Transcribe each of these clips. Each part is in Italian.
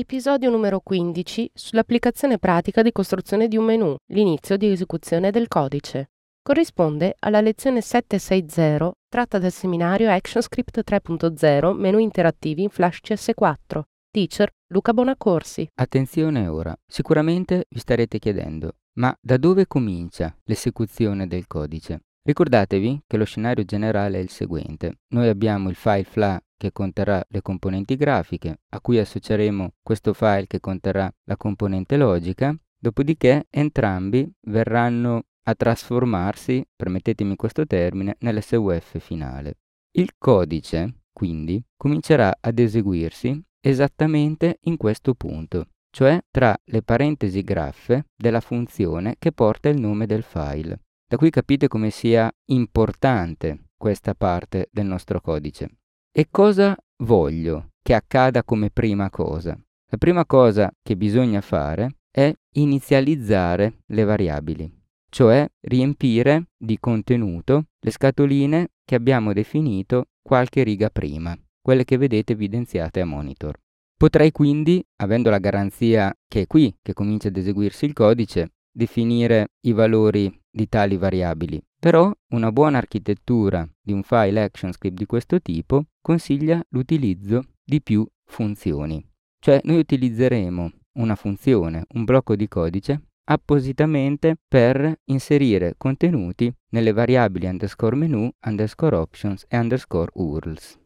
Episodio numero 15 sull'applicazione pratica di costruzione di un menu, l'inizio di esecuzione del codice. Corrisponde alla lezione 760 tratta dal seminario ActionScript 3.0 menu interattivi in Flash CS4. Teacher Luca Bonacorsi. Attenzione ora, sicuramente vi starete chiedendo, ma da dove comincia l'esecuzione del codice? Ricordatevi che lo scenario generale è il seguente. Noi abbiamo il file Flash che conterrà le componenti grafiche, a cui associeremo questo file che conterrà la componente logica, dopodiché entrambi verranno a trasformarsi, permettetemi questo termine, nell'SUF finale. Il codice, quindi, comincerà ad eseguirsi esattamente in questo punto, cioè tra le parentesi graffe della funzione che porta il nome del file. Da qui capite come sia importante questa parte del nostro codice. E cosa voglio che accada come prima cosa? La prima cosa che bisogna fare è inizializzare le variabili, cioè riempire di contenuto le scatoline che abbiamo definito qualche riga prima, quelle che vedete evidenziate a monitor. Potrei quindi, avendo la garanzia che è qui che comincia ad eseguirsi il codice, definire i valori di tali variabili. Però una buona architettura di un file ActionScript di questo tipo consiglia l'utilizzo di più funzioni. Cioè noi utilizzeremo una funzione, un blocco di codice, appositamente per inserire contenuti nelle variabili _menu, _options e _urls.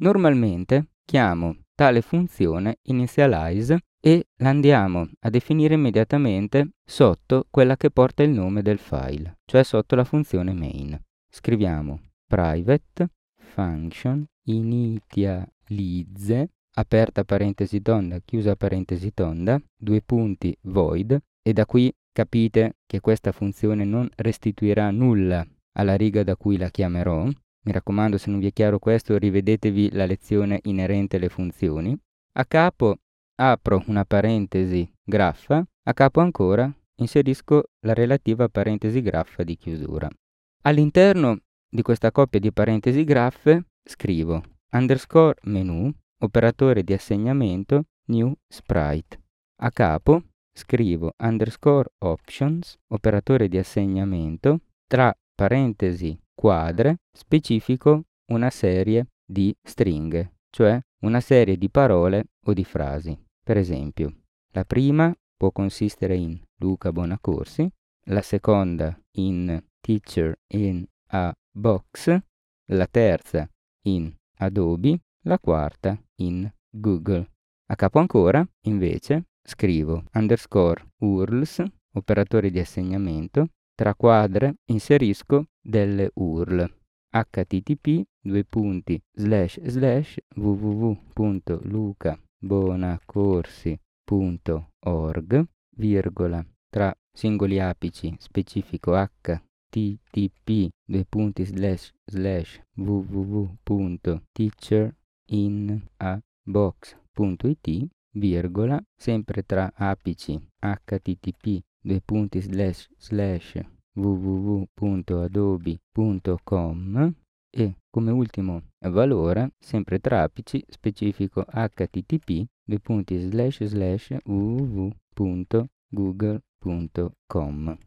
Normalmente chiamo tale funzione initialize e la andiamo a definire immediatamente sotto quella che porta il nome del file, cioè sotto la funzione main. Scriviamo private function initialize, aperta parentesi tonda, chiusa parentesi tonda, 2 punti void, e da qui capite che questa funzione non restituirà nulla alla riga da cui la chiamerò. Mi raccomando, se non vi è chiaro questo, rivedetevi la lezione inerente alle funzioni. A capo apro una parentesi graffa, a capo ancora inserisco la relativa parentesi graffa di chiusura. All'interno di questa coppia di parentesi graffe scrivo _menu, operatore di assegnamento, new sprite. A capo scrivo _options, operatore di assegnamento, tra parentesi quadre specifico una serie di stringhe, cioè una serie di parole o di frasi. Per esempio, la prima può consistere in Luca Bonacorsi, la seconda in Teacher in a Box, la terza in Adobe, la quarta in Google. A capo ancora, invece, scrivo _urls, operatore di assegnamento, tra quadre inserisco delle URL. http://www.lucabonacorsi.org, tra singoli apici specifico http://www.teacherinabox.it, sempre tra apici http://www.adobe.com, e come ultimo valore, sempre tra apici, specifico http://www.google.com.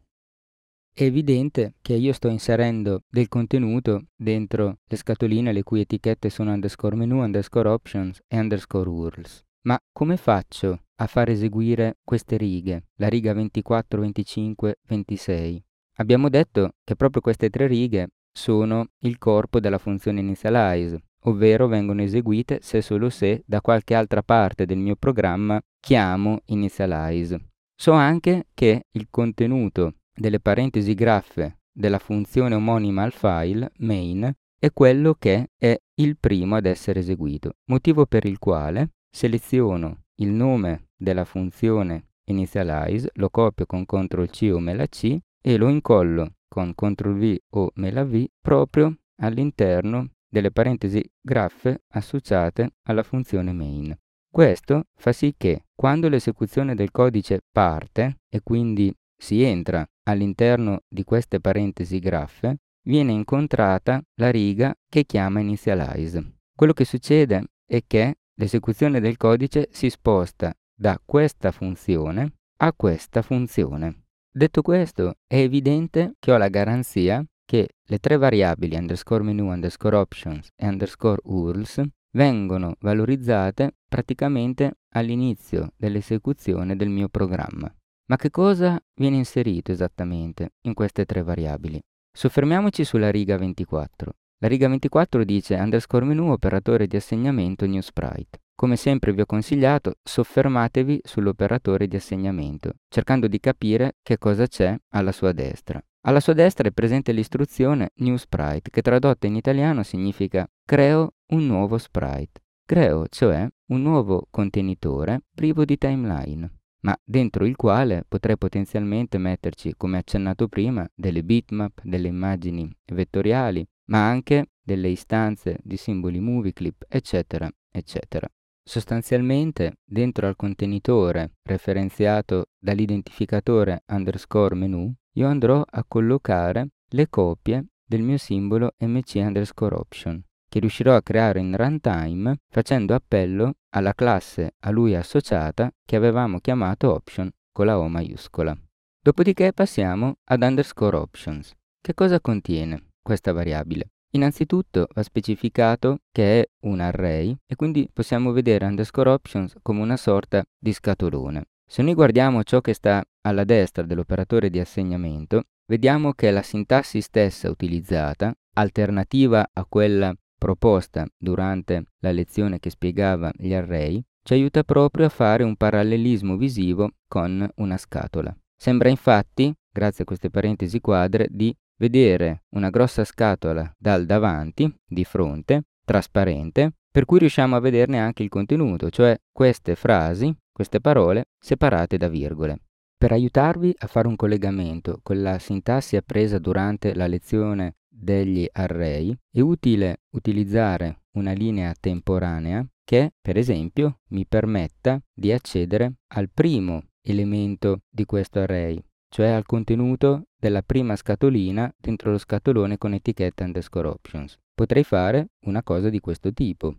È evidente che io sto inserendo del contenuto dentro le scatoline le cui etichette sono _menu, _options e _urls. Ma come faccio a far eseguire queste righe, la riga 24, 25, 26? Abbiamo detto che proprio queste 3 righe sono il corpo della funzione initialize, ovvero vengono eseguite se solo se da qualche altra parte del mio programma chiamo initialize. So anche che il contenuto delle parentesi graffe della funzione omonima al file main è quello che è il primo ad essere eseguito, motivo per il quale seleziono il nome della funzione initialize, lo copio con CTRL-C o mela C e lo incollo con CTRL-V o mela V proprio all'interno delle parentesi graffe associate alla funzione main. Questo fa sì che quando l'esecuzione del codice parte e quindi si entra all'interno di queste parentesi graffe, viene incontrata la riga che chiama initialize. Quello che succede è che l'esecuzione del codice si sposta da questa funzione a questa funzione. Detto questo, è evidente che ho la garanzia che le tre variabili _menu, _options e _urls vengono valorizzate praticamente all'inizio dell'esecuzione del mio programma. Ma che cosa viene inserito esattamente in queste tre variabili? Soffermiamoci sulla riga 24. La riga 24 dice _menu operatore di assegnamento new sprite. Come sempre vi ho consigliato, soffermatevi sull'operatore di assegnamento, cercando di capire che cosa c'è alla sua destra. Alla sua destra è presente l'istruzione new sprite, che tradotta in italiano significa creo un nuovo sprite. Creo, cioè, un nuovo contenitore privo di timeline, ma dentro il quale potrei potenzialmente metterci, come accennato prima, delle bitmap, delle immagini vettoriali, ma anche delle istanze di simboli movie clip, eccetera, eccetera. Sostanzialmente, dentro al contenitore referenziato dall'identificatore _menu, io andrò a collocare le copie del mio simbolo mc _option, che riuscirò a creare in runtime facendo appello alla classe a lui associata che avevamo chiamato option con la O maiuscola. Dopodiché passiamo ad _options. Che cosa contiene questa variabile? Innanzitutto va specificato che è un array e quindi possiamo vedere _options come una sorta di scatolone. Se noi guardiamo ciò che sta alla destra dell'operatore di assegnamento, vediamo che la sintassi stessa utilizzata, alternativa a quella proposta durante la lezione che spiegava gli array, ci aiuta proprio a fare un parallelismo visivo con una scatola. Sembra infatti, grazie a queste parentesi quadre, di vedere una grossa scatola dal davanti, di fronte, trasparente, per cui riusciamo a vederne anche il contenuto, cioè queste frasi, queste parole separate da virgole. Per aiutarvi a fare un collegamento con la sintassi appresa durante la lezione degli array, è utile utilizzare una linea temporanea che, per esempio, mi permetta di accedere al primo elemento di questo array, cioè al contenuto della prima scatolina dentro lo scatolone con etichetta _options. Potrei fare una cosa di questo tipo,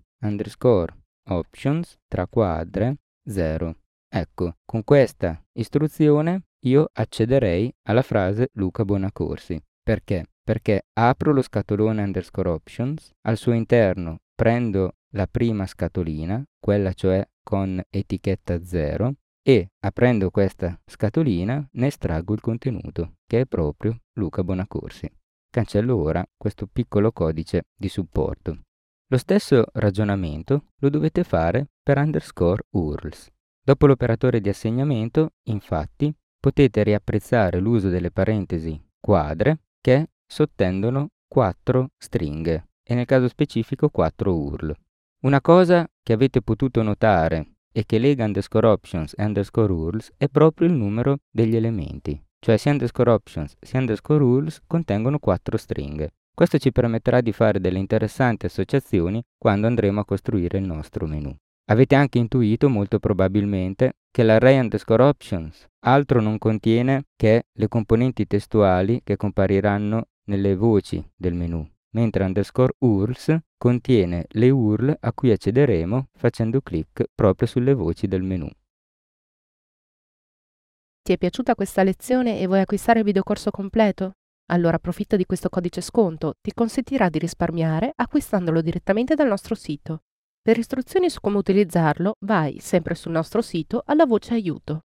_options tra quadre 0. Ecco, con questa istruzione io accederei alla frase Luca Bonacorsi. Perché? Perché apro lo scatolone _options, al suo interno prendo la prima scatolina, quella cioè con etichetta 0, e aprendo questa scatolina ne estraggo il contenuto, che è proprio Luca Bonacorsi. Cancello ora questo piccolo codice di supporto. Lo stesso ragionamento lo dovete fare per _urls. Dopo l'operatore di assegnamento, infatti, potete riapprezzare l'uso delle parentesi quadre che sottendono 4 stringhe e nel caso specifico 4 url. Una cosa che avete potuto notare e che lega _options e _urls è proprio il numero degli elementi, cioè sia _options sia _urls contengono 4 stringhe. Questo ci permetterà di fare delle interessanti associazioni quando andremo a costruire il nostro menu. Avete anche intuito molto probabilmente che l'array _options altro non contiene che le componenti testuali che compariranno nelle voci del menu, mentre _urls contiene le URL a cui accederemo facendo clic proprio sulle voci del menu. Ti è piaciuta questa lezione e vuoi acquistare il videocorso completo? Allora approfitta di questo codice sconto, ti consentirà di risparmiare acquistandolo direttamente dal nostro sito. Per istruzioni su come utilizzarlo vai sempre sul nostro sito alla voce aiuto.